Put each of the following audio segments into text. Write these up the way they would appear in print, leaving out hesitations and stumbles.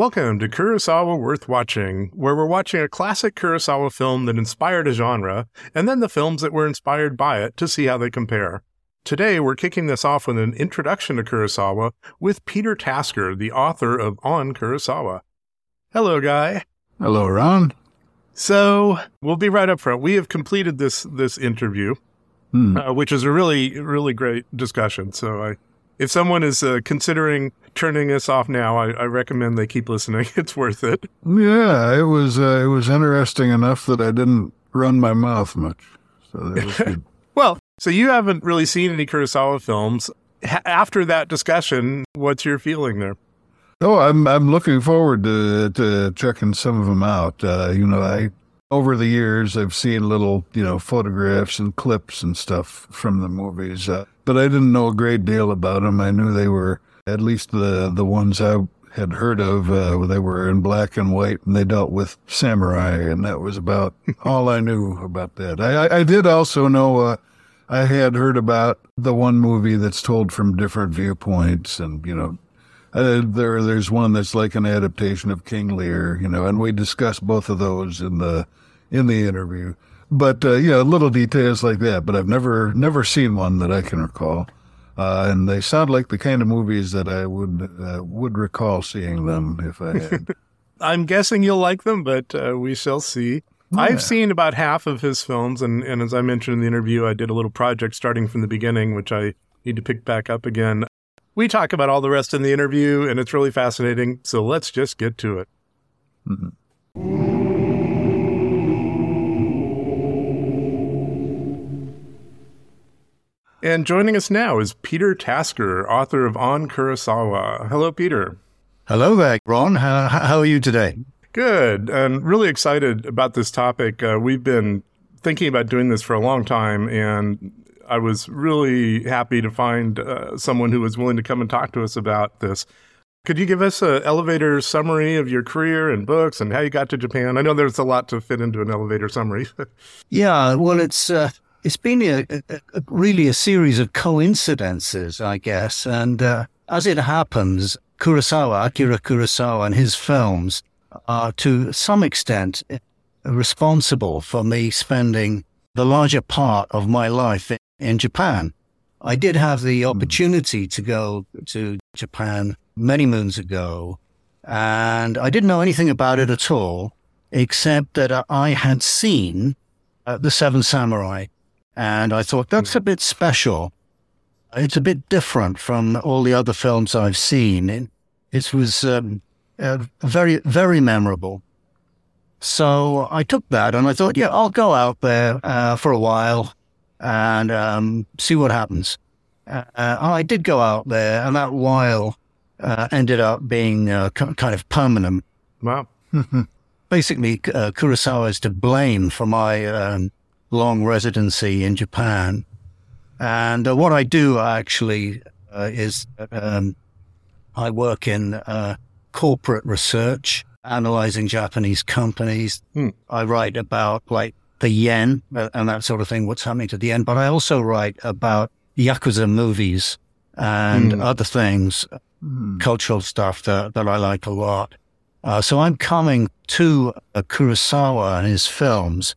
Welcome to Kurosawa Worth Watching, where we're watching a classic Kurosawa film that inspired a genre, and then the films that were inspired by it to see how they compare. Today, we're kicking this off with an introduction to Kurosawa with Peter Tasker, the author of On Kurosawa. Hello, Guy. Hello, Ron. So, we'll be right up front. We have completed this interview, which is a really, really great discussion. So, if someone is considering turning us off now, I recommend they keep listening. It's worth it. Yeah, it was interesting enough that I didn't run my mouth much. So that was good. Well, so you haven't really seen any Kurosawa films. After that discussion, what's your feeling there? Oh, I'm looking forward to checking some of them out. Over the years, I've seen little, photographs and clips and stuff from the movies, but I didn't know a great deal about them. I knew they were, at least the ones I had heard of, they were in black and white, and they dealt with samurai, and that was about all I knew about that. I did also know, I had heard about the one movie that's told from different viewpoints, and, there's one that's like an adaptation of King Lear, and we discussed both of those in the interview. But, little details like that, but I've never seen one that I can recall. And they sound like the kind of movies that I would recall seeing them if I had. I'm guessing you'll like them, but we shall see. Yeah. I've seen about half of his films, and as I mentioned in the interview, I did a little project starting from the beginning, which I need to pick back up again. We talk about all the rest in the interview, and it's really fascinating, so let's just get to it. Mm-hmm. And joining us now is Peter Tasker, author of On Kurosawa. Hello, Peter. Hello there, Ron. How are you today? Good. I'm really excited about this topic. We've been thinking about doing this for a long time, and I was really happy to find someone who was willing to come and talk to us about this. Could you give us an elevator summary of your career and books and how you got to Japan? I know there's a lot to fit into an elevator summary. Yeah, well, It's been a series of coincidences, I guess. And as it happens, Akira Kurosawa and his films are to some extent responsible for me spending the larger part of my life in Japan. I did have the opportunity to go to Japan many moons ago, and I didn't know anything about it at all, except that I had seen The Seven Samurai. And I thought, that's a bit special. It's a bit different from all the other films I've seen. It was very, very memorable. So I took that and I thought, yeah, I'll go out there for a while and see what happens. I did go out there, and that while ended up being kind of permanent. Wow. Basically, Kurosawa is to blame for my long residency in Japan. And what I do actually is I work in corporate research, analyzing Japanese companies. I write about the yen and that sort of thing, what's happening to the yen. But I also write about Yakuza movies and other things, cultural stuff that I like a lot. So I'm coming to Kurosawa and his films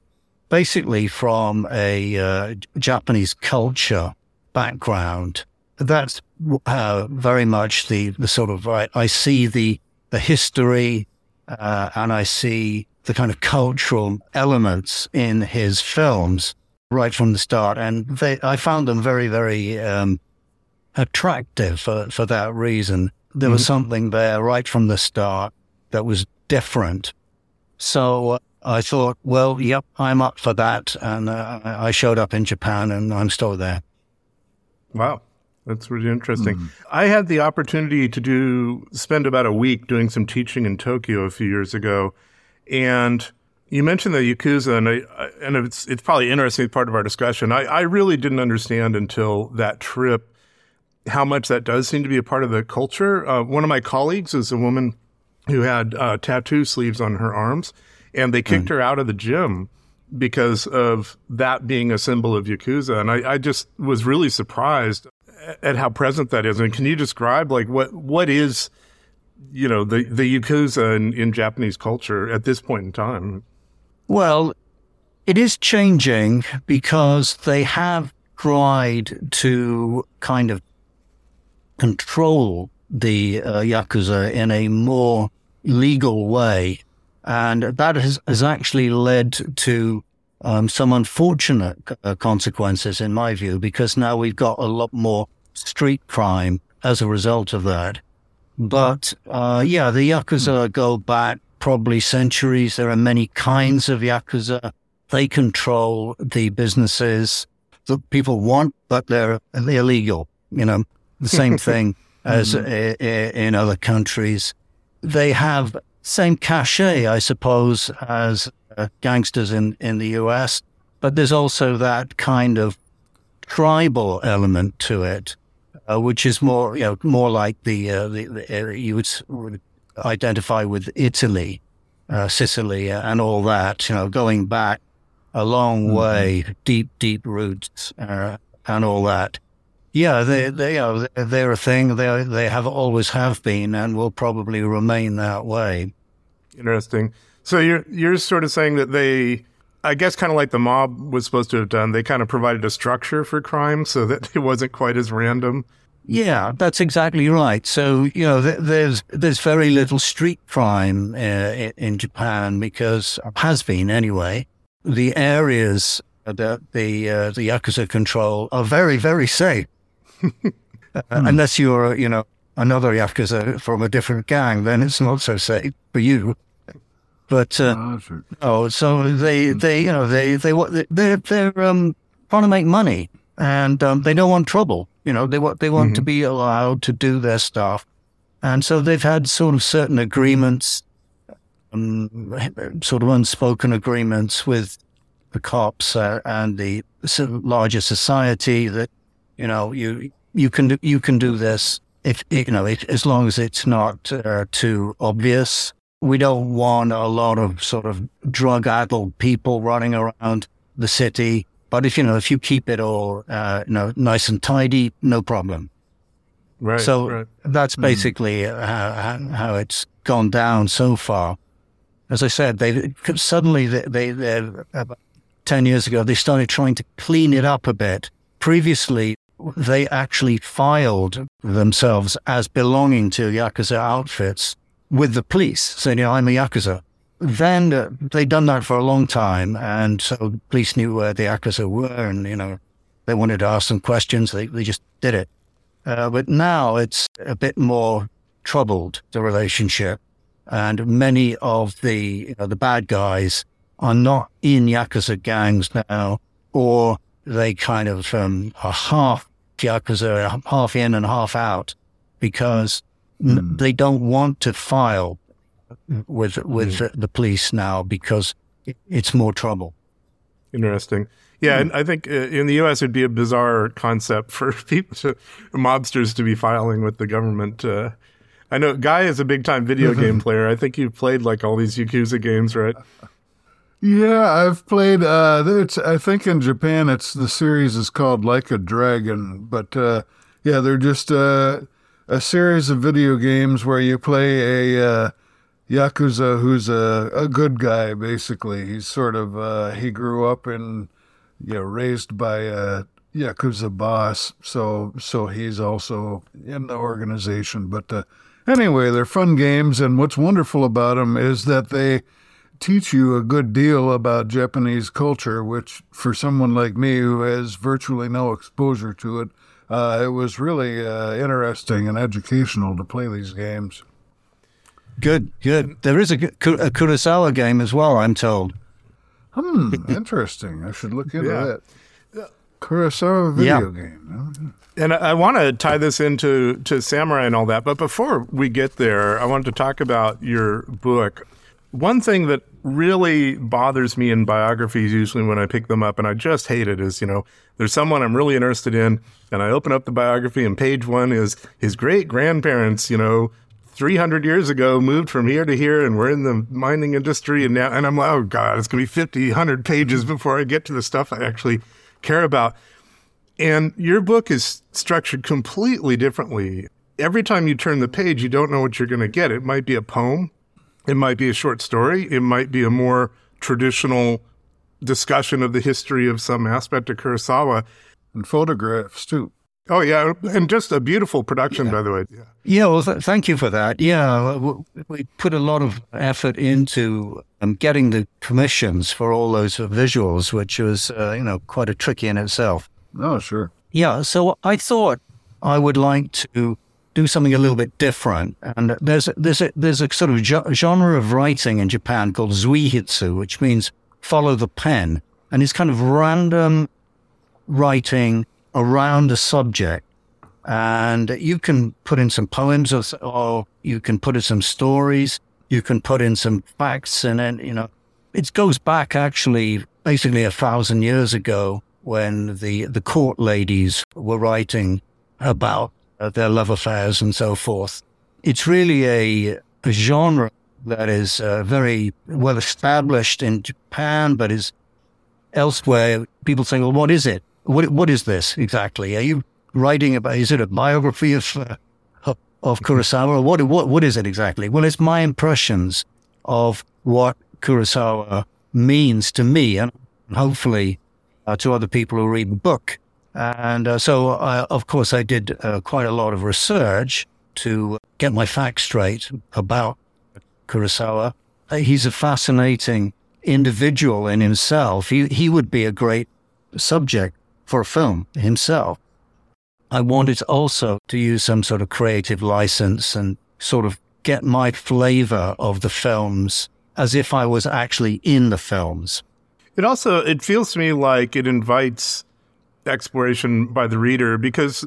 basically from a Japanese culture background. That's very much the sort of, I see the history and I see the kind of cultural elements in his films right from the start. And I found them very, very attractive for that reason. There was something there right from the start that was different. So I thought, well, yep, I'm up for that. And I showed up in Japan and I'm still there. Wow. That's really interesting. I had the opportunity to spend about a week doing some teaching in Tokyo a few years ago. And you mentioned the Yakuza, and it's probably interesting part of our discussion. I really didn't understand until that trip how much that does seem to be a part of the culture. One of my colleagues is a woman who had tattoo sleeves on her arms, and they kicked her out of the gym because of that being a symbol of Yakuza. And I just was really surprised at how present that is. And can you describe what is you know, the Yakuza in Japanese culture at this point in time? Well, it is changing because they have tried to kind of control the Yakuza in a more legal way. And that has actually led to some unfortunate consequences, in my view, because now we've got a lot more street crime as a result of that. But, yeah, the Yakuza go back probably centuries. There are many kinds of Yakuza. They control the businesses that people want, but they're illegal. You know, the same thing as in other countries. They have same cachet, I suppose, as gangsters in the US, but there's also that kind of tribal element to it, which is more, you know, more like the you would identify with Italy, Sicily, and all that. You know, going back a long way, deep roots, and all that. Yeah, they're a thing. They have always have been, and will probably remain that way. Interesting. So you're sort of saying that they, I guess, kind of like the mob was supposed to have done, they kind of provided a structure for crime so that it wasn't quite as random. Yeah, that's exactly right. So, you know, there's very little street crime in Japan because, has been anyway, the areas that the Yakuza control are very, very safe. Unless you're, you know, another Yakuza from a different gang, then it's not so safe for you. But they're trying to make money, and they don't want trouble. You know, they want to be allowed to do their stuff, and so they've had sort of certain agreements, sort of unspoken agreements with the cops and the larger society that, you know, you can do this if, you know, as long as it's not too obvious. We don't want a lot of sort of drug-addled people running around the city. But if you keep it all, nice and tidy, no problem. Right. So that's basically how it's gone down so far. As I said, they about 10 years ago, they started trying to clean it up a bit. Previously, they actually filed themselves as belonging to Yakuza outfits with the police, saying, you know, I'm a Yakuza. Then they'd done that for a long time, and so the police knew where the Yakuza were, and, you know, they wanted to ask some questions, they just did it. But now it's a bit more troubled, the relationship, and many of the bad guys are not in Yakuza gangs now, or they kind of are half Yakuza, half in and half out, because they don't want to file with the police now because it's more trouble. Interesting. Yeah, and I think in the U.S. it would be a bizarre concept for mobsters to be filing with the government. I know Guy is a big-time video game player. I think you've played like all these Yakuza games, right? Yeah, I've played, I think in Japan the series is called Like a Dragon, but yeah, they're just... a series of video games where you play a Yakuza who's a good guy, basically. He's sort of, he grew up and, you know, raised by a Yakuza boss, so he's also in the organization. But anyway, they're fun games, and what's wonderful about them is that they teach you a good deal about Japanese culture, which for someone like me who has virtually no exposure to it, it was really interesting and educational to play these games. Good. There is a Kurosawa game as well, I'm told. Interesting. I should look into that. Kurosawa video game. And I want to tie this into Samurai and all that, but before we get there, I wanted to talk about your book. One thing that really bothers me in biographies usually when I pick them up, and I just hate it, is, you know, there's someone I'm really interested in, and I open up the biography, and page one is his great-grandparents, you know, 300 years ago moved from here to here, and we're in the mining industry, and now, and I'm like, oh, God, it's going to be 50, 100 pages before I get to the stuff I actually care about. And your book is structured completely differently. every time you turn the page, you don't know what you're going to get. It might be a poem. It might be a short story. It might be a more traditional discussion of the history of some aspect of Kurosawa. And photographs, too. Oh, yeah. And just a beautiful production, by the way. Yeah, thank you for that. Yeah, we put a lot of effort into getting the commissions for all those visuals, which was, quite a tricky in itself. Oh, sure. Yeah, so I thought I would like to do something a little bit different. And there's a sort of genre of writing in Japan called zuihitsu, which means follow the pen. And it's kind of random writing around a subject. And you can put in some poems or you can put in some stories. You can put in some facts. And then, it goes back actually basically 1,000 years ago when the court ladies were writing about their love affairs and so forth. It's really a genre that is very well established in Japan, but is elsewhere. People say, well, what is it? What is this exactly? Are you writing about, is it a biography of Kurosawa? What is it exactly? Well, it's my impressions of what Kurosawa means to me and hopefully to other people who read the book. And of course, I did quite a lot of research to get my facts straight about Kurosawa. He's a fascinating individual in himself. He would be a great subject for a film himself. I wanted also to use some sort of creative license and sort of get my flavor of the films as if I was actually in the films. It feels to me like it invites exploration by the reader because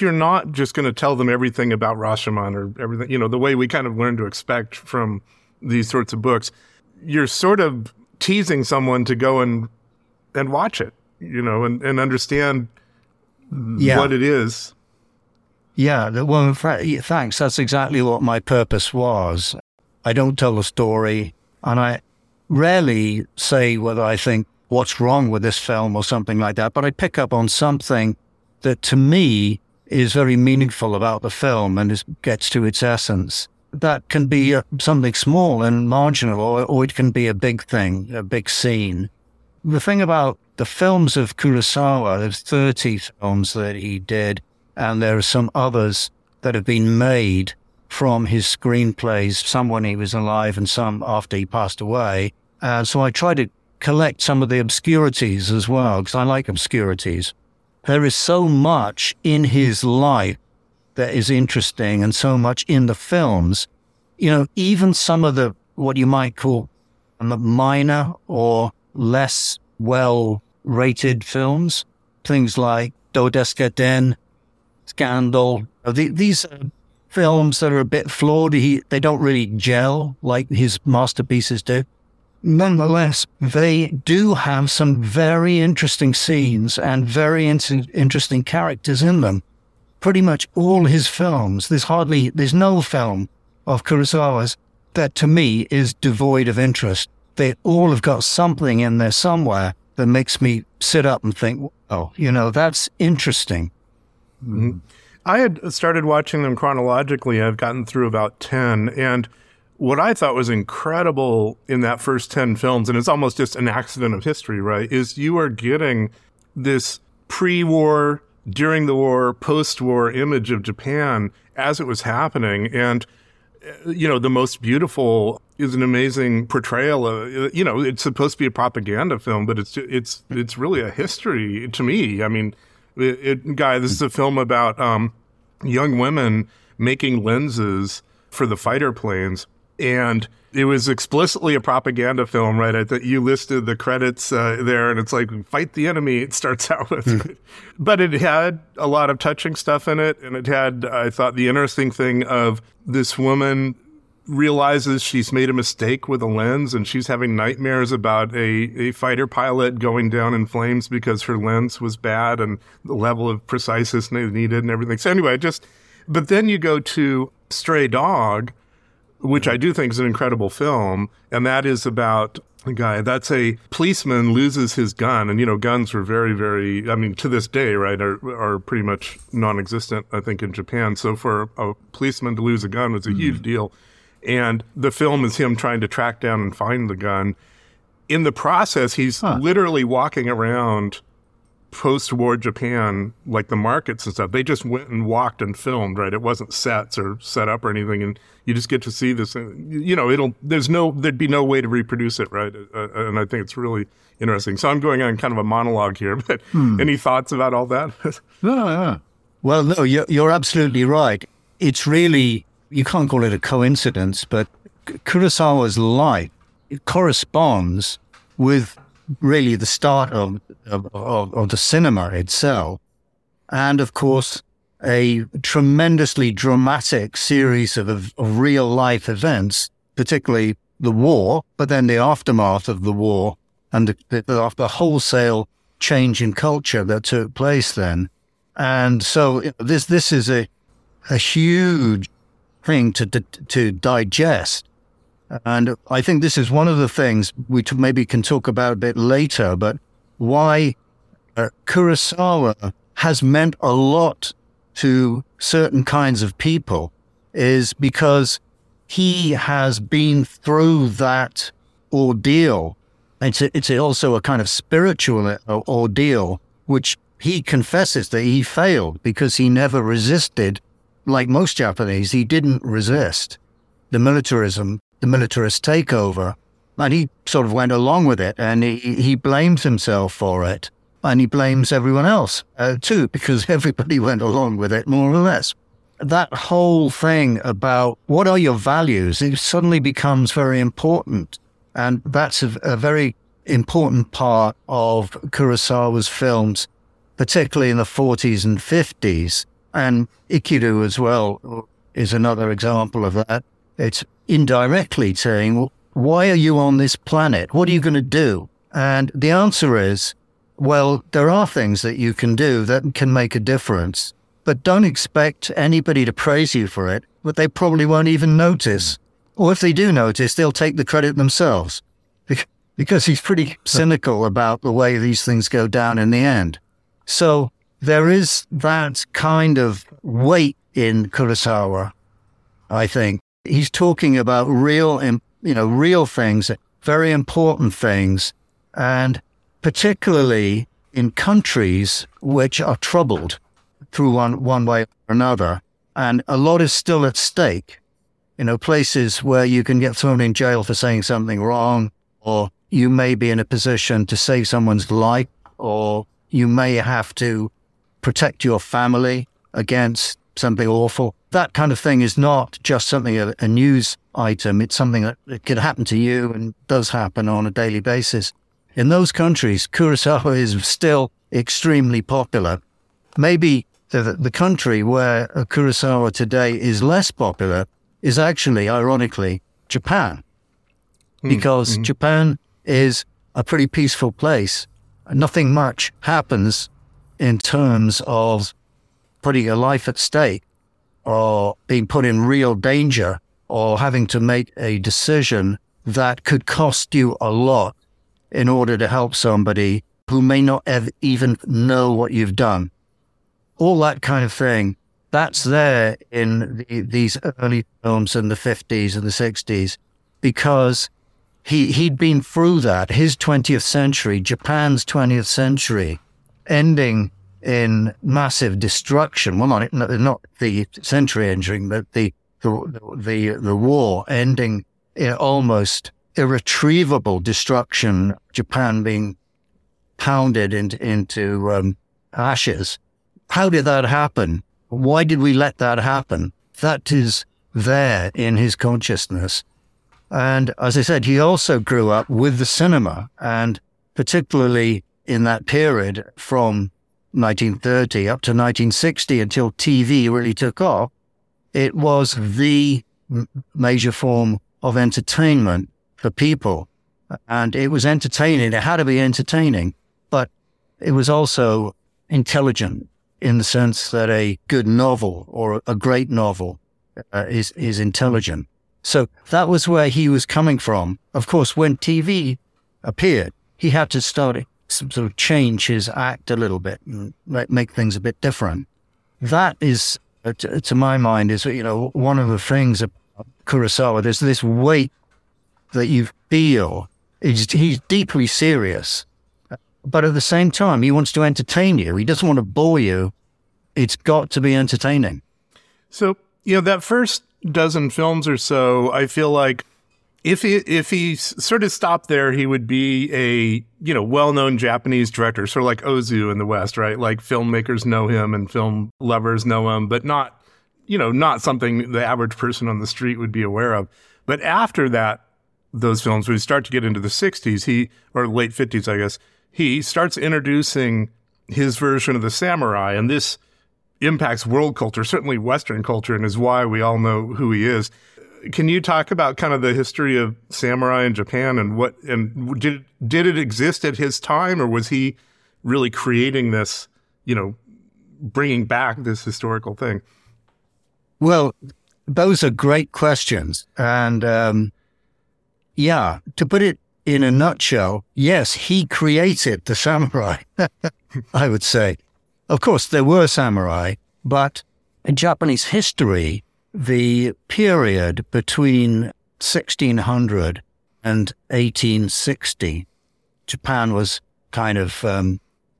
you're not just going to tell them everything about Rashomon or everything, the way we kind of learn to expect from these sorts of books. You're sort of teasing someone to go and watch it, and understand what it is. Yeah, well, thanks. That's exactly what my purpose was. I don't tell a story, and I rarely say whether I think what's wrong with this film or something like that, but I pick up on something that to me is very meaningful about the film and gets to its essence. That can be something small and marginal, or it can be a big thing, a big scene. The thing about the films of Kurosawa, there's 30 films that he did, and there are some others that have been made from his screenplays, some when he was alive and some after he passed away. And so I try to collect some of the obscurities as well, because I like obscurities. There is so much in his life that is interesting and so much in the films. Even some of the, what you might call minor or less well-rated films, things like Dodeska Den, Scandal. These are films that are a bit flawed. They don't really gel like his masterpieces do. Nonetheless, they do have some very interesting scenes and very interesting characters in them. Pretty much all his films, there's no film of Kurosawa's that to me is devoid of interest. They all have got something in there somewhere that makes me sit up and think, oh, that's interesting. Mm-hmm. I had started watching them chronologically. I've gotten through about 10, and what I thought was incredible in that first 10 films, and it's almost just an accident of history, right, is you are getting this pre-war, during the war, post-war image of Japan as it was happening. And, The Most Beautiful is an amazing portrayal of, it's supposed to be a propaganda film, but it's really a history to me. I mean, this is a film about young women making lenses for the fighter planes. And it was explicitly a propaganda film, right? I thought you listed the credits there, and it's like, fight the enemy, it starts out with. Mm. But it had a lot of touching stuff in it, and it had, I thought, the interesting thing of this woman realizes she's made a mistake with a lens, and she's having nightmares about a fighter pilot going down in flames because her lens was bad, and the level of preciseness needed and everything. So anyway, but then you go to Stray Dog, which I do think is an incredible film. And that is about a guy, that's a policeman loses his gun. And, you know, guns were very, very, I mean, to this day, right, are pretty much non-existent, I think, in Japan. So for a policeman to lose a gun was a huge deal. And the film is him trying to track down and find the gun. In the process, he's literally walking around post-war Japan, like the markets and stuff. They just went and walked and filmed, right? It wasn't sets or set up or anything. And you just get to see this. You know, there'd be no way to reproduce it, right? And I think it's really interesting. So I'm going on kind of a monologue here, but any thoughts about all that? Well, no, you're absolutely right. It's really, you can't call it a coincidence, but Kurosawa's life, it corresponds with really the start of the cinema itself. And of course, a tremendously dramatic series of real life events, particularly the war, but then the aftermath of the war and the wholesale change in culture that took place then. And so this is a huge thing to digest. And I think this is one of the things we maybe can talk about a bit later, but why Kurosawa has meant a lot to certain kinds of people is because he has been through that ordeal. It's also a kind of spiritual ordeal, which he confesses that he failed because he never resisted. Like most Japanese, he didn't resist the militarism, the militarist takeover, and he sort of went along with it, and he blames himself for it, and he blames everyone else too, because everybody went along with it, more or less. That whole thing about what are your values, it suddenly becomes very important, and that's a very important part of Kurosawa's films, particularly in the 40s and 50s, and Ikiru as well is another example of that. It's indirectly saying, well, why are you on this planet? What are you going to do? And the answer is, well, there are things that you can do that can make a difference, but don't expect anybody to praise you for it, but they probably won't even notice. Or if they do notice, they'll take the credit themselves, because he's pretty cynical about the way these things go down in the end. So there is that kind of weight in Kurosawa, I think. He's talking about real things, very important things, and particularly in countries which are troubled through one way or another. And a lot is still at stake, places where you can get thrown in jail for saying something wrong, or you may be in a position to save someone's life, or you may have to protect your family against something awful. That kind of thing is not just something, a news item. It's something that could happen to you and does happen on a daily basis. In those countries, Kurosawa is still extremely popular. Maybe the country where Kurosawa today is less popular is actually, ironically, Japan. Because Japan is a pretty peaceful place. Nothing much happens in terms of putting a life at stake, or being put in real danger, or having to make a decision that could cost you a lot in order to help somebody who may not even know what you've done. All that kind of thing, that's there in these early films in the 50s and the 60s, because he'd been through that, his 20th century, Japan's 20th century, ending in massive destruction. Well, not the century ending, but the war ending in almost irretrievable destruction. Japan being pounded into ashes. How did that happen? Why did we let that happen? That is there in his consciousness. And as I said, he also grew up with the cinema, and particularly in that period from 1930 up to 1960, until TV really took off, it was the major form of entertainment for people. And it was entertaining. It had to be entertaining, but it was also intelligent in the sense that a good novel or a great novel is intelligent. So that was where he was coming from. Of course, when TV appeared, he had to start sort of change his act a little bit and make things a bit different. That is, to my mind, is, you know, one of the things about Kurosawa. There's this weight that you feel. He's deeply serious, but at the same time, he wants to entertain you. He doesn't want to bore you. It's got to be entertaining. So, you know, that first dozen films or so, I feel like if he sort of stopped there, he would be a, you know, well-known Japanese director, sort of like Ozu in the West, right? Like filmmakers know him and film lovers know him, but not, you know, not something the average person on the street would be aware of. But after that, those films, we start to get into the 60s, or late 50s, I guess, he starts introducing his version of the samurai, and this impacts world culture, certainly Western culture, and is why we all know who he is. Can you talk about kind of the history of samurai in Japan, and did it exist at his time, or was he really creating this, you know, bringing back this historical thing? Well, those are great questions. And yeah, to put it in a nutshell, yes, he created the samurai, I would say. Of course, there were samurai, but in Japanese history, the period between 1600 and 1860, Japan was kind of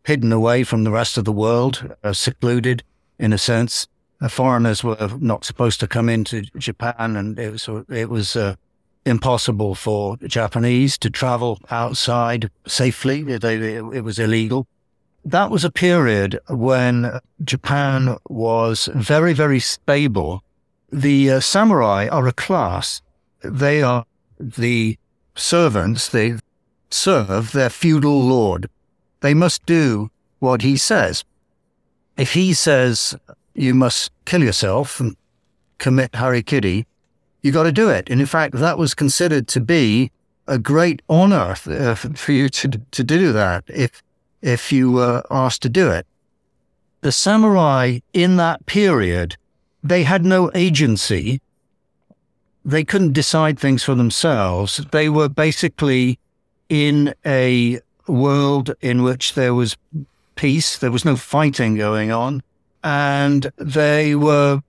hidden away from the rest of the world, secluded in a sense. Foreigners were not supposed to come into Japan, and it was impossible for Japanese to travel outside safely. It was illegal. That was a period when Japan was very, very stable. The samurai are a class. They are the servants. They serve their feudal lord. They must do what he says. If he says, you must kill yourself and commit harikiri, you got to do it. And in fact, that was considered to be a great honor for you to do that. If you were asked to do it. The samurai in that period, they had no agency. They couldn't decide things for themselves. They were basically in a world in which there was peace, there was no fighting going on, and they were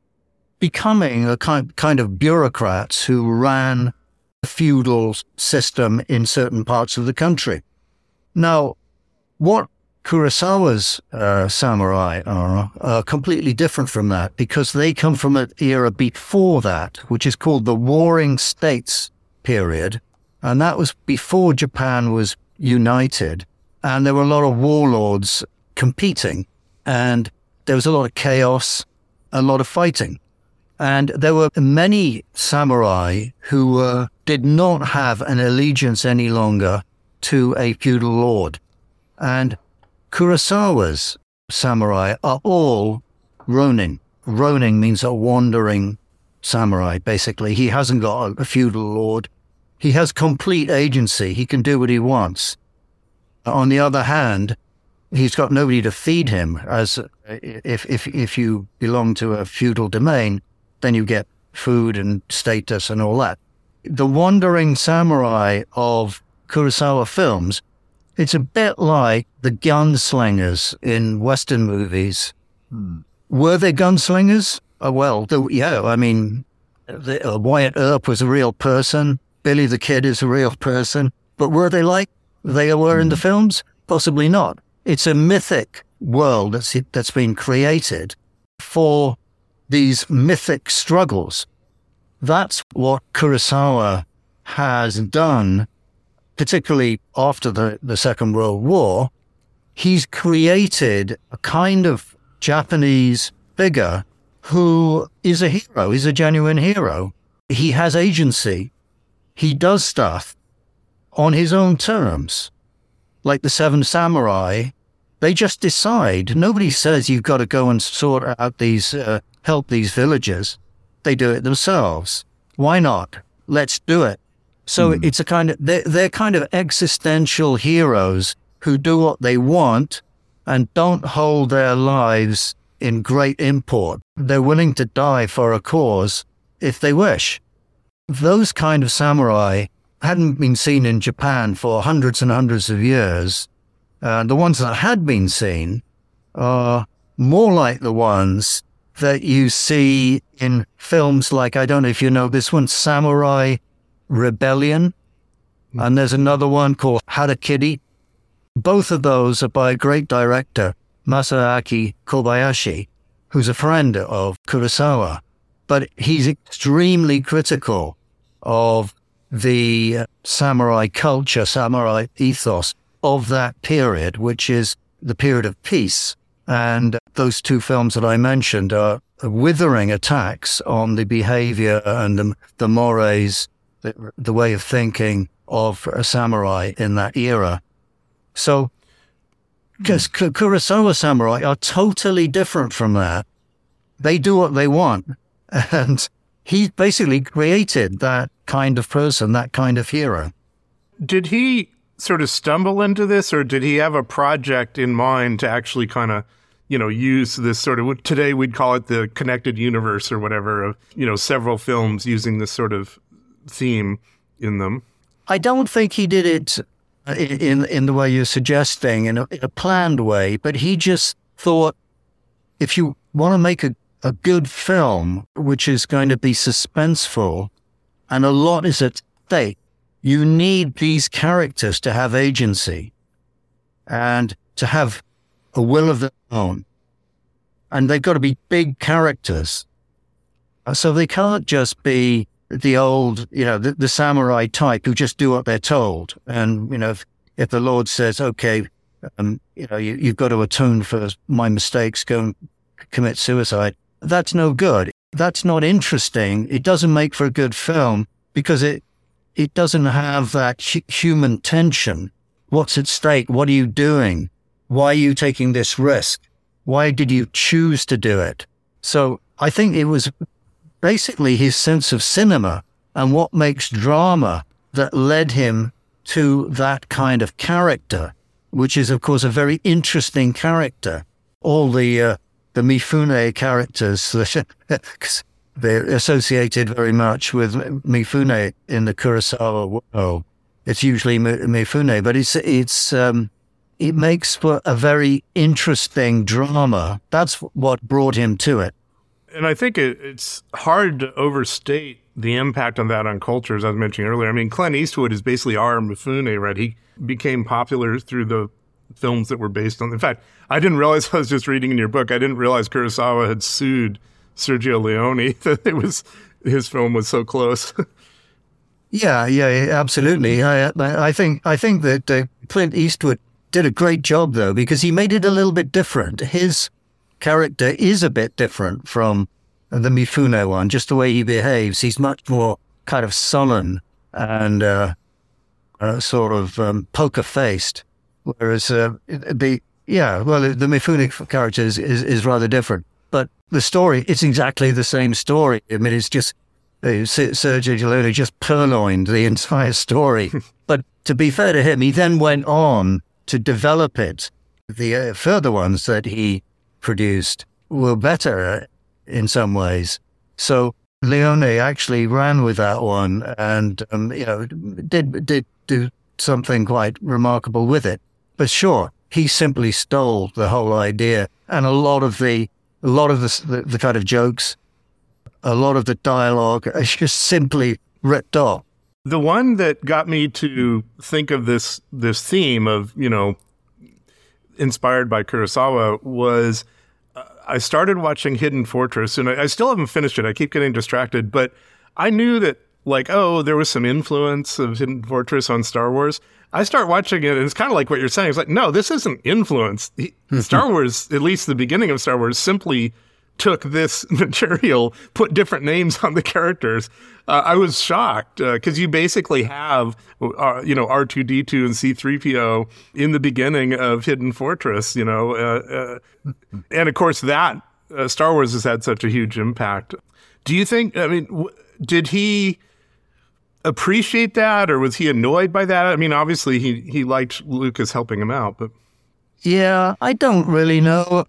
becoming a kind of bureaucrats who ran a feudal system in certain parts of the country. Now, what Kurosawa's samurai are completely different from that, because they come from an era before that, which is called the Warring States period. And that was before Japan was united. And there were a lot of warlords competing. And there was a lot of chaos, a lot of fighting. And there were many samurai who did not have an allegiance any longer to a feudal lord. And Kurosawa's samurai are all ronin. Ronin means a wandering samurai, basically. He hasn't got a feudal lord. He has complete agency. He can do what he wants. On the other hand, he's got nobody to feed him. As if you belong to a feudal domain, then you get food and status and all that. The wandering samurai of Kurosawa films, it's a bit like the gunslingers in Western movies. Were they gunslingers? Wyatt Earp was a real person. Billy the Kid is a real person. But were they like they were in the films? Possibly not. It's a mythic world that's been created for these mythic struggles. That's what Kurosawa has done. Particularly after the Second World War, he's created a kind of Japanese figure who is a hero, is a genuine hero. He has agency. He does stuff on his own terms. Like the Seven Samurai, they just decide. Nobody says you've got to go and sort out these, help these villagers. They do it themselves. Why not? Let's do it. So it's a kind of, they're kind of existential heroes who do what they want and don't hold their lives in great import. They're willing to die for a cause if they wish. those kind of samurai hadn't been seen in Japan for hundreds and hundreds of years. The ones that had been seen are more like the ones that you see in films like, I don't know if you know this one, Samurai Rebellion. And there's another one called Harakiri. Both of those are by a great director, Masaaki Kobayashi, who's a friend of Kurosawa. But he's extremely critical of the samurai culture, samurai ethos of that period, which is the period of peace. And those two films that I mentioned are withering attacks on the behavior and the mores, the way of thinking of a samurai in that era. So, because Kurosawa samurai are totally different from that. They do what they want. And he basically created that kind of person, that kind of hero. Did he sort of stumble into this, or did he have a project in mind to actually kind of, you know, use this sort of, today we'd call it the connected universe or whatever, of, you know, several films using this sort of theme in them? I don't think he did it in the way you're suggesting, in a planned way, but he just thought, if you want to make a good film, which is going to be suspenseful, and a lot is at stake, you need these characters to have agency and to have a will of their own. And they've got to be big characters. So they can't just be the old, you know, the samurai type who just do what they're told. And, you know, if the Lord says, okay, you know, you've got to atone for my mistakes, go and commit suicide, that's no good. That's not interesting. It doesn't make for a good film because it doesn't have that human tension. What's at stake? What are you doing? Why are you taking this risk? Why did you choose to do it? So I think it was basically his sense of cinema and what makes drama that led him to that kind of character, which is, of course, a very interesting character. All the Mifune characters, because they're associated very much with Mifune in the Kurosawa world. It's usually Mifune, but it makes for a very interesting drama. That's what brought him to it. And I think it's hard to overstate the impact on that on culture, as I was mentioning earlier. I mean, Clint Eastwood is basically our Mifune, right? He became popular through the films that were based on. In fact, I didn't realize, I was just reading in your book, I didn't realize Kurosawa had sued Sergio Leone, that his film was so close. yeah, absolutely. I think that Clint Eastwood did a great job though, because he made it a little bit different. His character is a bit different from the Mifune one, just the way he behaves. He's much more kind of sullen and sort of poker-faced. Whereas the Mifune character is rather different, but the story, it's exactly the same story. I mean, it's just Sergio Leone just purloined the entire story. But to be fair to him, he then went on to develop it. The further ones that he produced were better in some ways. So Leone actually ran with that one, and did do something quite remarkable with it. But sure, he simply stole the whole idea, and a lot of the kind of jokes, a lot of the dialogue is just simply ripped off. The one that got me to think of this theme of, you know, inspired by Kurosawa was I started watching Hidden Fortress, and I still haven't finished it. I keep getting distracted, but I knew that, like, oh, there was some influence of Hidden Fortress on Star Wars. I start watching it, and it's kind of like what you're saying. It's like, no, this isn't influence. Star Wars, at least the beginning of Star Wars, simply took this material, put different names on the characters. I was shocked because you basically have, R2-D2 and C-3PO in the beginning of Hidden Fortress, you know. And, of course, that Star Wars has had such a huge impact. Do you think, I mean, did he appreciate that, or was he annoyed by that? I mean, obviously he liked Lucas helping him out, but yeah, I don't really know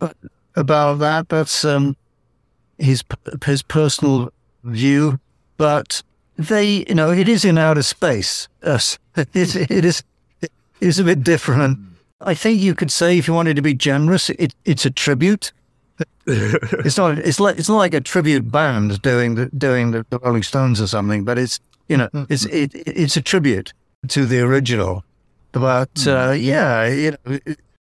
about that. That's his personal view, but they, you know, it is in outer space. It is a bit different. And I think you could say, if you wanted to be generous, it's a tribute. It's not like a tribute band doing the Rolling Stones or something, but it's a tribute to the original. But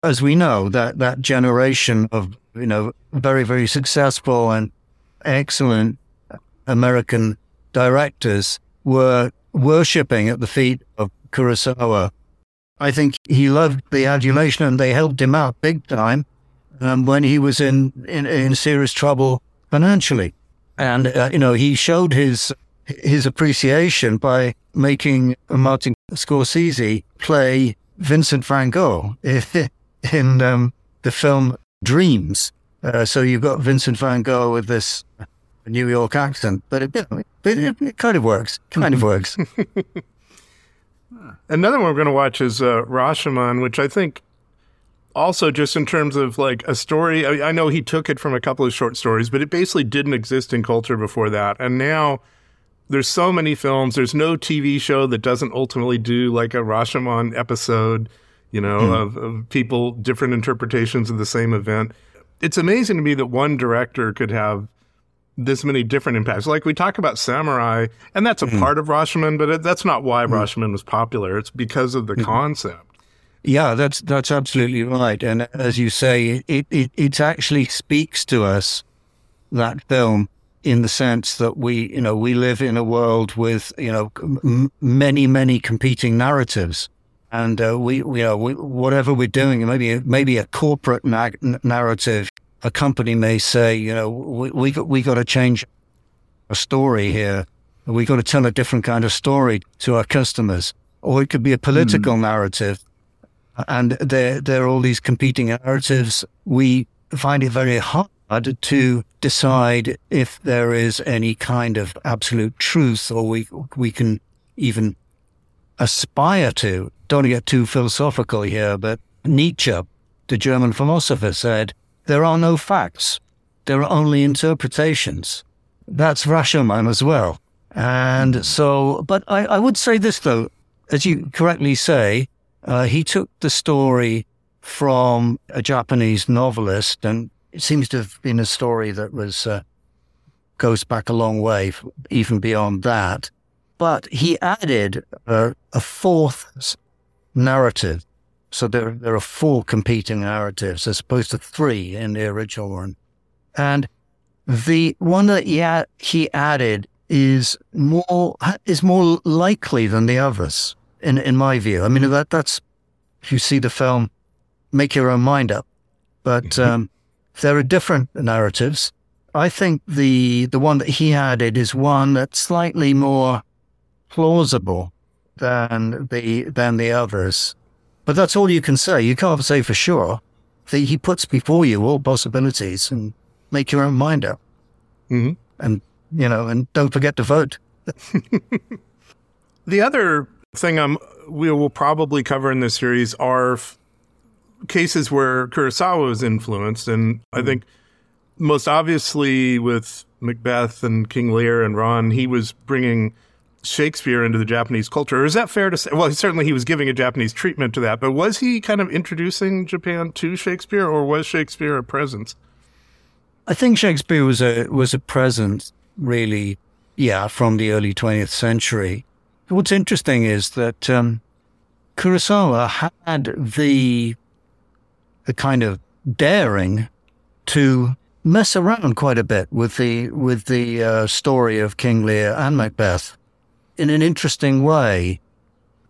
as we know, that generation of very, very successful and excellent American directors were worshipping at the feet of Kurosawa. I think he loved the adulation, and they helped him out big time when he was in serious trouble financially. And he showed his appreciation by making Martin Scorsese play Vincent van Gogh in the film Dreams. So you've got Vincent van Gogh with this New York accent, but it kind of works. Another one we're going to watch is Rashomon, which I think also, just in terms of like a story, I know he took it from a couple of short stories, but it basically didn't exist in culture before that. And now there's so many films. There's no TV show that doesn't ultimately do like a Rashomon episode, of people, different interpretations of the same event. It's amazing to me that one director could have this many different impacts. Like we talk about Samurai, and that's a part of Rashomon, but that's not why Rashomon was popular. It's because of the concept. Yeah, that's absolutely right. And as you say, it actually speaks to us, that film, in the sense that we live in a world with many competing narratives, and we whatever we're doing, maybe a corporate narrative. A company may say, we got to change a story here. We got to tell a different kind of story to our customers. Or it could be a political narrative, and there are all these competing narratives. We find it very hard to decide if there is any kind of absolute truth, or we can even aspire to. Don't get too philosophical here, but Nietzsche, the German philosopher, said, "There are no facts. There are only interpretations." That's Rashomon as well. And so, but I would say this though, as you correctly say, he took the story from a Japanese novelist, and it seems to have been a story that was goes back a long way, even beyond that. But he added a fourth narrative. So there are four competing narratives as opposed to three in the original one. And the one that he added is more likely than the others, in my view. I mean, that's, if you see the film, make your own mind up. But there are different narratives. I think the one that he added is one that's slightly more plausible than the others. But that's all you can say. You can't say for sure. He puts before you all possibilities, and make your own mind up. Mm-hmm. And, and don't forget to vote. The other thing we will probably cover in this series are cases where Kurosawa was influenced. And I think most obviously with Macbeth and King Lear and Ran, he was bringing Shakespeare into the Japanese culture. Is that fair to say? Well, certainly he was giving a Japanese treatment to that, but was he kind of introducing Japan to Shakespeare, or was Shakespeare a presence? I think Shakespeare was a presence, really, from the early 20th century. What's interesting is that Kurosawa had the kind of daring to mess around quite a bit with the story of King Lear and Macbeth in an interesting way.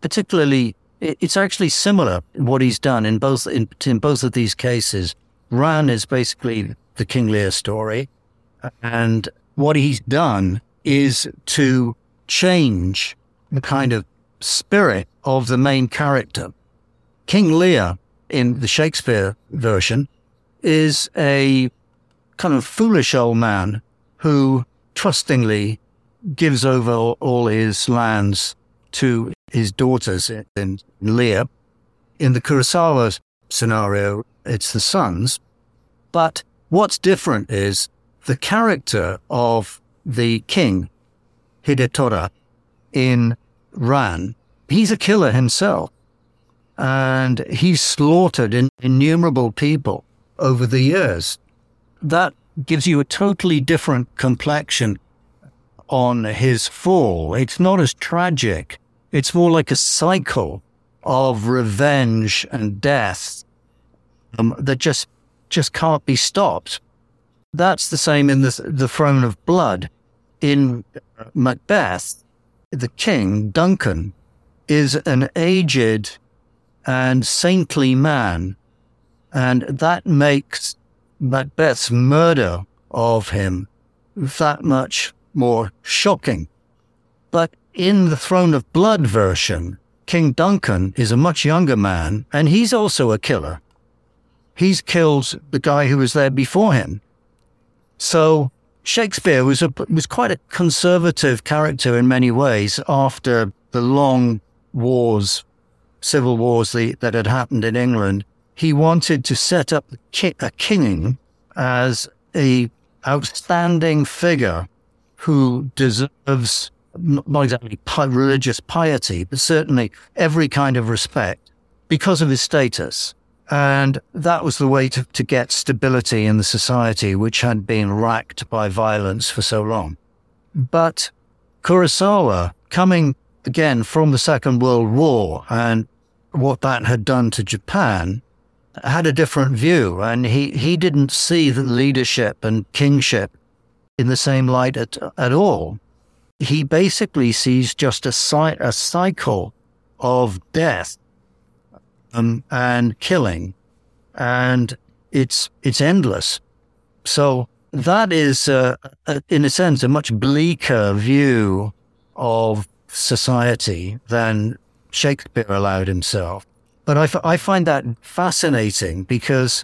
Particularly, it's actually similar what he's done in both of these cases. Ran is basically the King Lear story, and what he's done is to change the kind of spirit of the main character. King Lear, in the Shakespeare version, is a kind of foolish old man who trustingly gives over all his lands to his daughters in Lear. In the Kurosawa scenario, it's the sons. But what's different is the character of the king. Hidetora in Ran, he's a killer himself. And he's slaughtered innumerable people over the years. That gives you a totally different complexion on his fall. It's not as tragic. It's more like a cycle of revenge and death that just can't be stopped. That's the same in the Throne of Blood. In Macbeth, the king, Duncan, is an aged and saintly man, and that makes Macbeth's murder of him that much more shocking. But in the Throne of Blood version, King Duncan is a much younger man, and he's also a killer. He's killed the guy who was there before him. So Shakespeare was quite a conservative character in many ways after the long wars, civil wars that had happened in England. He wanted to set up a king as an outstanding figure who deserves not exactly religious piety, but certainly every kind of respect because of his status. And that was the way to get stability in the society, which had been racked by violence for so long. But Kurosawa, coming again from the Second World War and what that had done to Japan, had a different view, and he didn't see the leadership and kingship in the same light at all. He basically sees just a cycle of death and killing, and it's endless. So that is, in a sense, a much bleaker view of society than Shakespeare allowed himself. But I find that fascinating because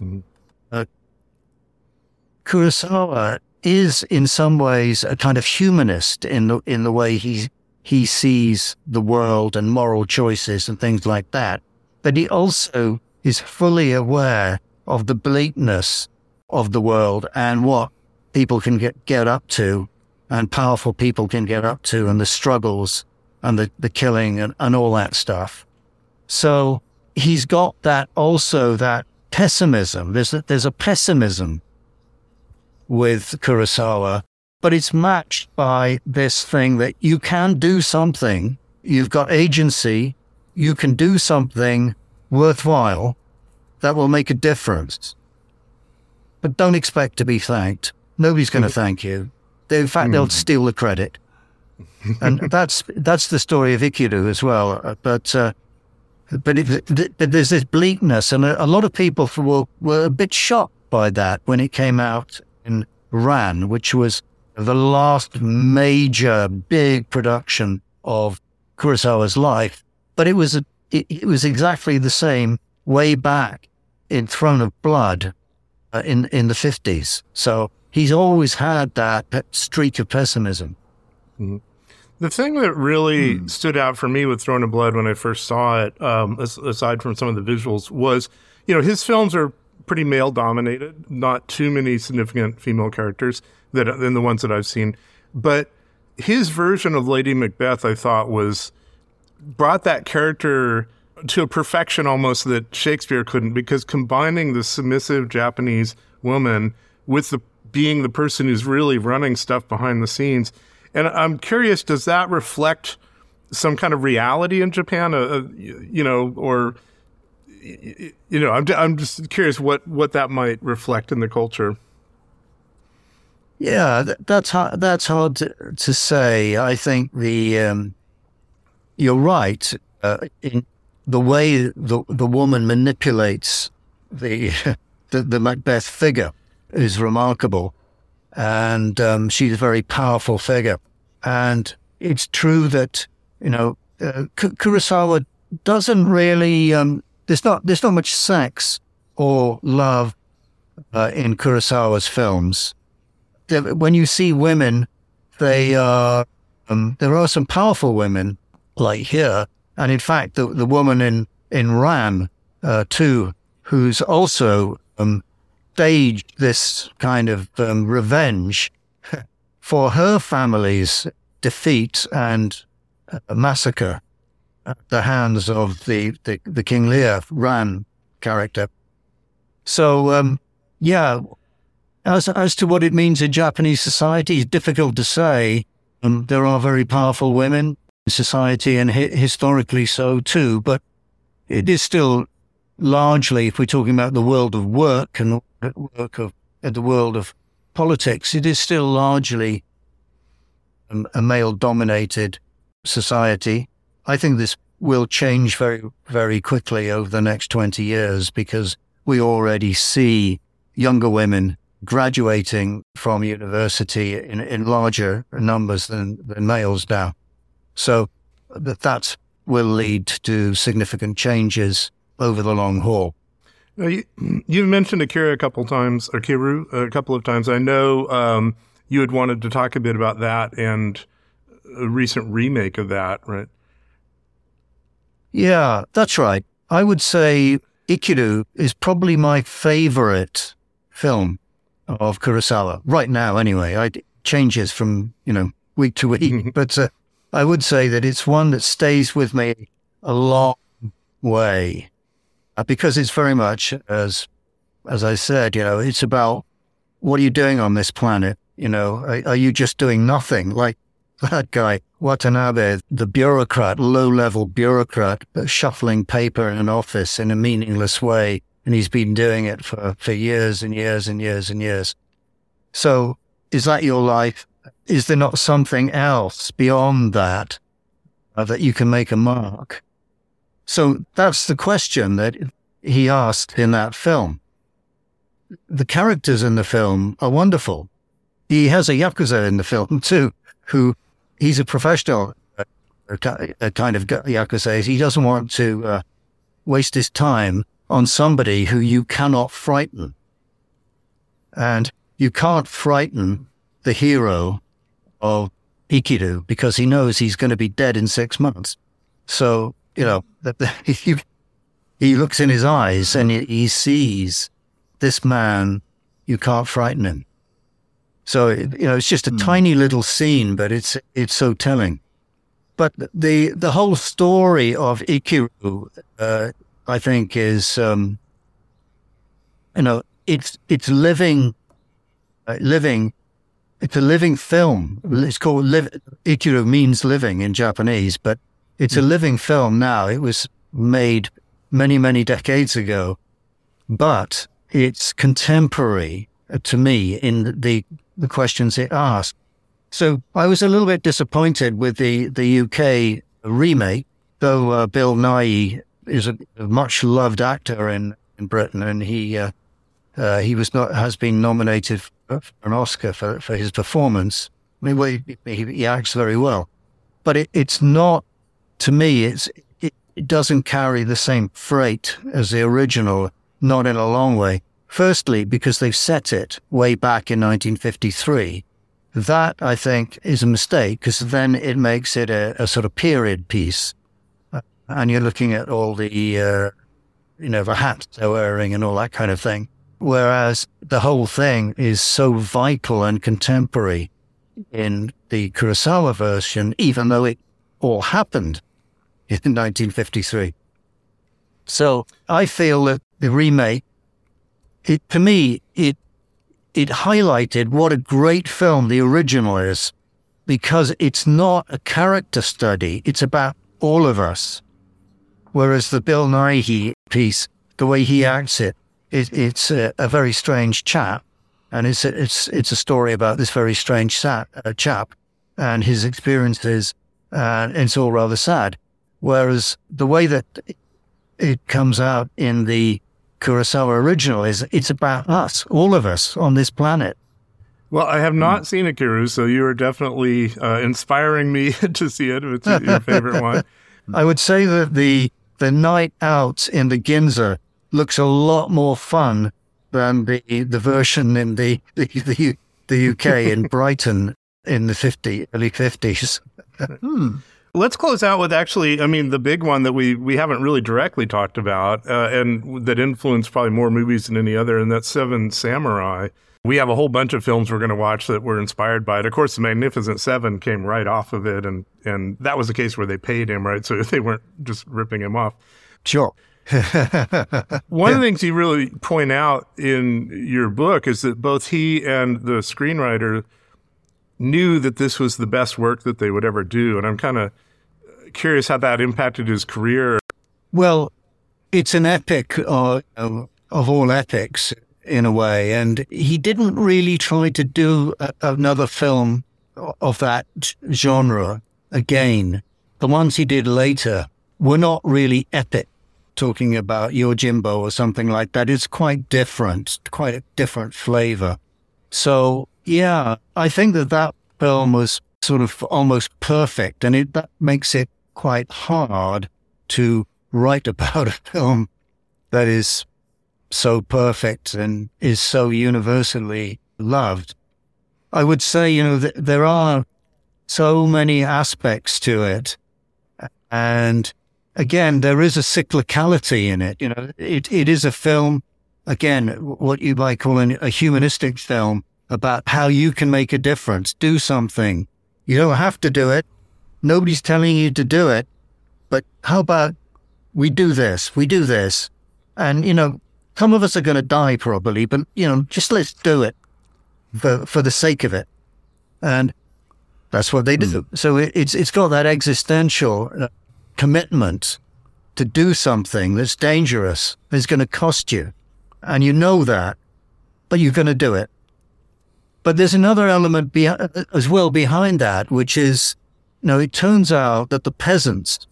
Kurosawa is in some ways a kind of humanist in the way he sees the world and moral choices and things like that. But he also is fully aware of the bleakness of the world and what people can get up to, and powerful people can get up to, and the struggles and the killing and all that stuff. So he's got that also, that pessimism. There's a pessimism with Kurosawa, but it's matched by this thing that you can do something. You've got agency. You can do something worthwhile that will make a difference. But don't expect to be thanked. Nobody's going to thank you. In fact, they'll steal the credit. And that's the story of Ikiru as well. But there's this bleakness, and a lot of people were a bit shocked by that when it came out in Ran, which was the last major big production of Kurosawa's life. But it was exactly the same way back in Throne of Blood in the 50s. So he's always had that streak of pessimism. Mm-hmm. The thing that really stood out for me with Throne of Blood when I first saw it, aside from some of the visuals, was, his films are pretty male-dominated, not too many significant female characters than the ones that I've seen. But his version of Lady Macbeth, I thought, brought that character to a perfection almost that Shakespeare couldn't, because combining the submissive Japanese woman with being the person who's really running stuff behind the scenes. And I'm curious, does that reflect some kind of reality in Japan, I'm just curious what that might reflect in the culture. Yeah, that's hard to say. I think you're right in the way the woman manipulates the Macbeth figure is remarkable. And she's a very powerful figure. And it's true that, Kurosawa doesn't really, there's not much sex or love in Kurosawa's films. When you see women, there are some powerful women like here. And in fact, the woman in Ran, too, who's also staged this kind of revenge for her family's defeat and massacre at the hands of the King Lear, Ran character. So, yeah, as to what it means in Japanese society, it's difficult to say. There are very powerful women in society, and historically so too, but it is still largely, if we're talking about the world of work and the world of politics, it is still largely a male-dominated society. I think this will change very, very quickly over the next 20 years because we already see younger women graduating from university in larger numbers than males now. So that will lead to significant changes over the long haul. You've mentioned Akira a couple times, Ikiru a couple of times. I know you had wanted to talk a bit about that and a recent remake of that, right? Yeah, that's right. I would say Ikiru is probably my favorite film of Kurosawa right now. Anyway, it changes from week to week, but I would say that it's one that stays with me a long way. Because it's very much, as I said, it's about what are you doing on this planet? Are you just doing nothing? Like that guy, Watanabe, the bureaucrat, low-level bureaucrat, shuffling paper in an office in a meaningless way. And he's been doing it for years and years and years and years. So is that your life? Is there not something else beyond that that you can make a mark? So that's the question that he asked in that film. The characters in the film are wonderful. He has a Yakuza in the film too, who he's a professional kind of Yakuza. He doesn't want to waste his time on somebody who you cannot frighten. And you can't frighten the hero of Ikiru because he knows he's going to be dead in 6 months. So, he looks in his eyes and he sees this man, you can't frighten him. So, it's just a tiny little scene, but it's so telling. But the whole story of Ikiru, I think is, it's living, it's a living film. It's called Ikiru means living in Japanese, but it's a living film now. It was made many, many decades ago, but it's contemporary to me in the questions it asked. So I was a little bit disappointed with the UK remake, though Bill Nighy is a much loved actor in Britain, and he has been nominated for an Oscar for his performance. I mean, well, he acts very well, but it's not. To me, it doesn't carry the same freight as the original, not in a long way. Firstly, because they've set it way back in 1953. That, I think, is a mistake, because then it makes it a sort of period piece. And you're looking at all the, the hats they're wearing and all that kind of thing. Whereas the whole thing is so vital and contemporary in the Kurosawa version, even though it all happened in 1953. So I feel that the remake, it highlighted what a great film the original is, because it's not a character study. It's about all of us. Whereas the Bill Nighy piece, the way he acts it's a very strange chap, and it's a story about this very strange chap and his experiences, and it's all rather sad. Whereas the way that it comes out in the Kurosawa original is it's about us, all of us on this planet. Well, I have not seen Ikiru, so you are definitely inspiring me to see it. It's your favorite one. I would say that the night out in the Ginza looks a lot more fun than the version in the UK in Brighton in the early 50s. Let's close out with actually, the big one that we haven't really directly talked about and that influenced probably more movies than any other, and that's Seven Samurai. we have a whole bunch of films we're going to watch that were inspired by it. Of course, The Magnificent Seven came right off of it, and that was the case where they paid him, right? So they weren't just ripping him off. Sure. One of the things you really point out in your book is that both he and the screenwriter knew that this was the best work that they would ever do. And I'm kind of curious how that impacted his career. Well, it's an epic of all epics in a way. And he didn't really try to do another film of that genre again. The ones he did later were not really epic. Talking about Yojimbo or something like that is quite a different flavor. So, yeah, I think that film was sort of almost perfect, and that makes it quite hard to write about a film that is so perfect and is so universally loved. I would say, there are so many aspects to it. And again, there is a cyclicality in it. It is a film, again, what you might call a humanistic film about how you can make a difference, do something. You don't have to do it. Nobody's telling you to do it. But how about we do this. And, some of us are going to die probably, but, just let's do it for the sake of it. And that's what they do. So it's got that existential commitment to do something that's dangerous, that's going to cost you. And you know that, but you're going to do it. But there's another element as well behind that, which is, it turns out that the peasants,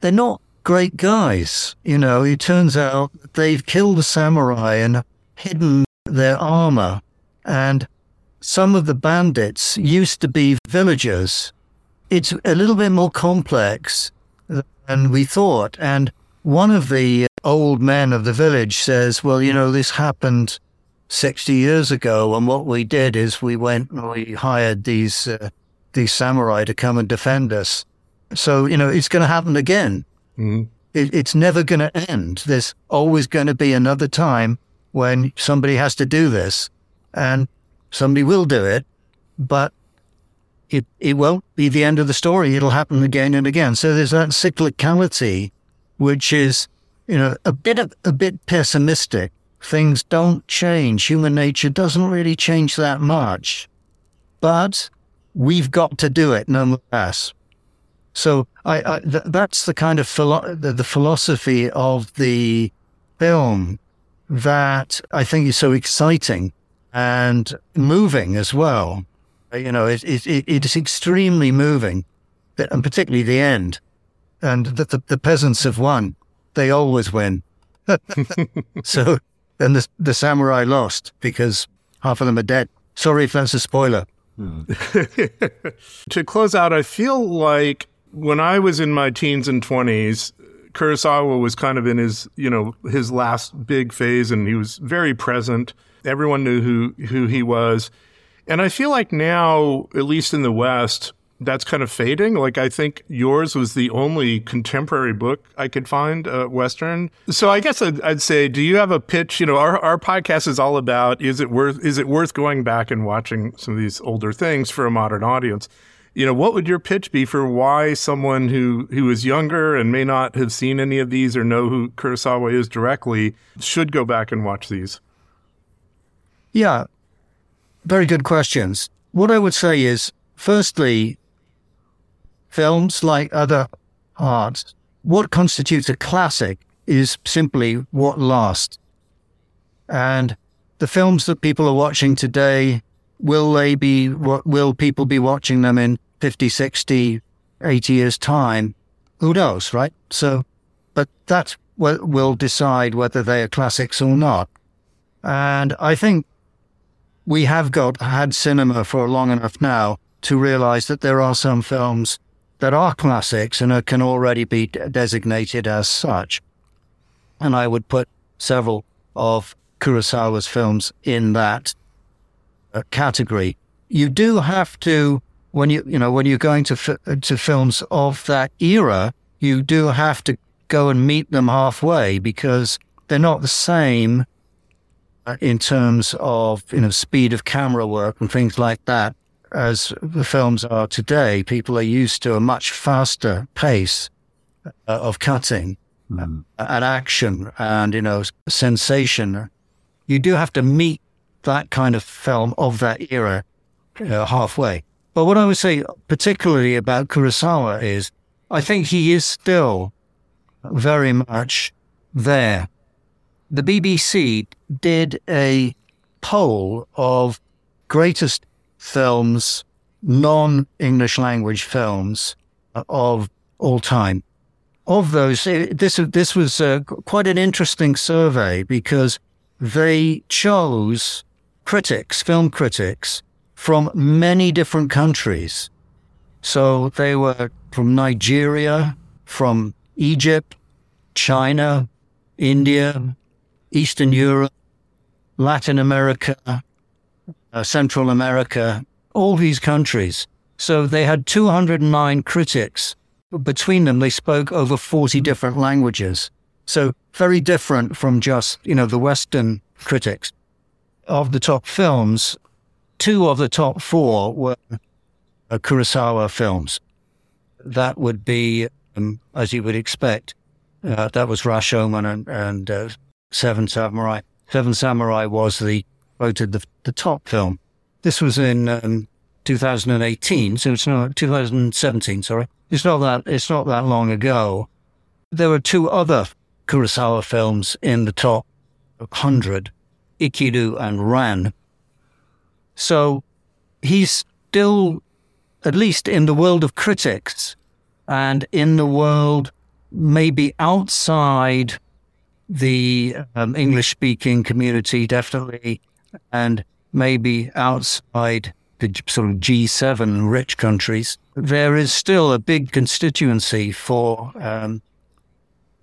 they're not great guys. It turns out that they've killed the samurai and hidden their armor. And some of the bandits used to be villagers. It's a little bit more complex than we thought. And one of the old men of the village says, well, this happened 60 years ago, and what we did is we hired these samurai to come and defend us. So, it's going to happen again. Mm-hmm. It's never going to end. There's always going to be another time when somebody has to do this, and somebody will do it, but it won't be the end of the story. It'll happen again and again. So there's that cyclicality, which is, a bit pessimistic. Things don't change. Human nature doesn't really change that much. But we've got to do it nonetheless. So that's the kind of the philosophy of the film that I think is so exciting and moving as well. It is extremely moving, and particularly the end, and that the peasants have won. They always win. So, and the samurai lost because half of them are dead. Sorry if that's a spoiler. To close out, I feel like when I was in my teens and 20s, Kurosawa was kind of in his, his last big phase, and he was very present. Everyone knew who he was. And I feel like now, at least in the West, that's kind of fading. Like, I think yours was the only contemporary book I could find, Western. So I guess I'd say, do you have a pitch? Our podcast is all about, is it worth going back and watching some of these older things for a modern audience? What would your pitch be for why someone who is younger and may not have seen any of these or know who Kurosawa is directly should go back and watch these? Yeah, very good questions. What I would say is, firstly, films like other arts, what constitutes a classic is simply what lasts. And the films that people are watching today, will people be watching them in 50, 60, 80 years' time? Who knows, right? So, but that's what will decide whether they are classics or not. And I think we have had cinema for long enough now to realize that there are some films that are classics and can already be designated as such. And I would put several of Kurosawa's films in that category. You do have to, when you're going to films of that era, you do have to go and meet them halfway, because they're not the same in terms of, you know, speed of camera work and things like that as the films are today. People are used to a much faster pace of cutting and action and, you know, sensation. You do have to meet that kind of film of that era halfway. But what I would say particularly about Kurosawa is I think he is still very much there. The BBC did a poll of greatest films, non-English language films of all time. Of those, this was quite an interesting survey because they chose critics, film critics, from many different countries. So they were from Nigeria, from Egypt, China, India, Eastern Europe, Latin America, Central America, all these countries. So they had 209 critics. Between them, they spoke over 40 different languages. So very different from just, you know, the Western critics. Of the top films, two of the top four were Kurosawa films. That would be, as you would expect, that was Rashomon and Seven Samurai. Seven Samurai was the top film. This was in 2018, so it's not 2017. Sorry, it's not that long ago. There were two other Kurosawa films in the top 100, Ikiru and Ran. So he's still, at least in the world of critics, and in the world maybe outside the English-speaking community, definitely, and maybe outside the sort of G7 rich countries, there is still a big constituency for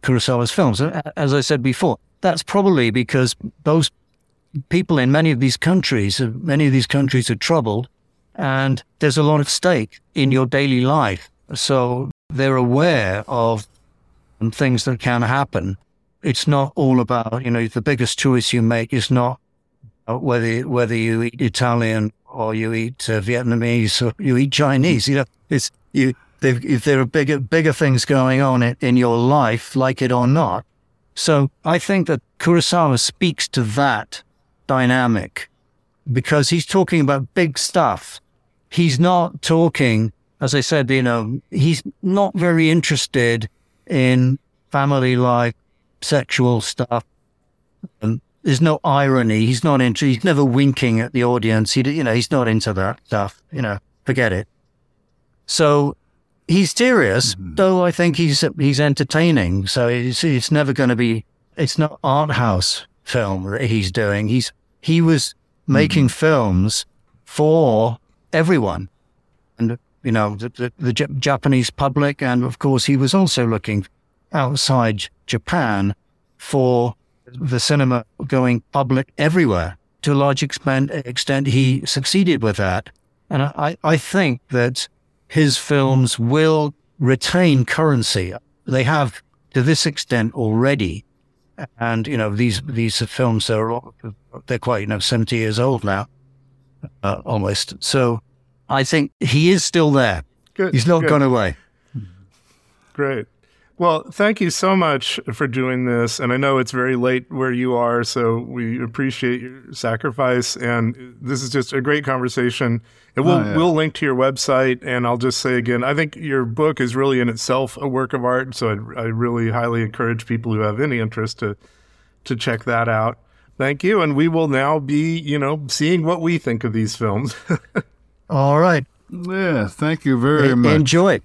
Kurosawa's films. As I said before, that's probably because those people in many of these countries are troubled, and there's a lot at stake in your daily life. So they're aware of things that can happen. It's not all about, you know, the biggest choice you make is not whether you eat Italian or you eat Vietnamese or you eat Chinese. You know, it's you. If there are bigger things going on in your life, like it or not. So I think that Kurosawa speaks to that dynamic because he's talking about big stuff. He's not talking, as I said, you know, he's not very interested in family life, sexual stuff. There's no irony. He's not into. He's never winking at the audience. He's not into that stuff. You know, forget it. So he's serious, though I think he's entertaining. So it's never going to be. It's not art house film that he's doing. He was making films for everyone, and you know the Japanese public, and of course he was also looking outside Japan for the cinema going public everywhere. To a large extent he succeeded with that. And I think that his films will retain currency. They have to this extent already. And, you know, these films, they're quite, you know, 70 years old now, almost. So I think he is still there. Good, he's not gone away. Great. Well, thank you so much for doing this. And I know it's very late where you are, so we appreciate your sacrifice. And this is just a great conversation. And we'll link to your website. And I'll just say again, I think your book is really in itself a work of art. So I really highly encourage people who have any interest to check that out. Thank you. And we will now be, you know, seeing what we think of these films. All right. Yeah, thank you very much. Enjoy.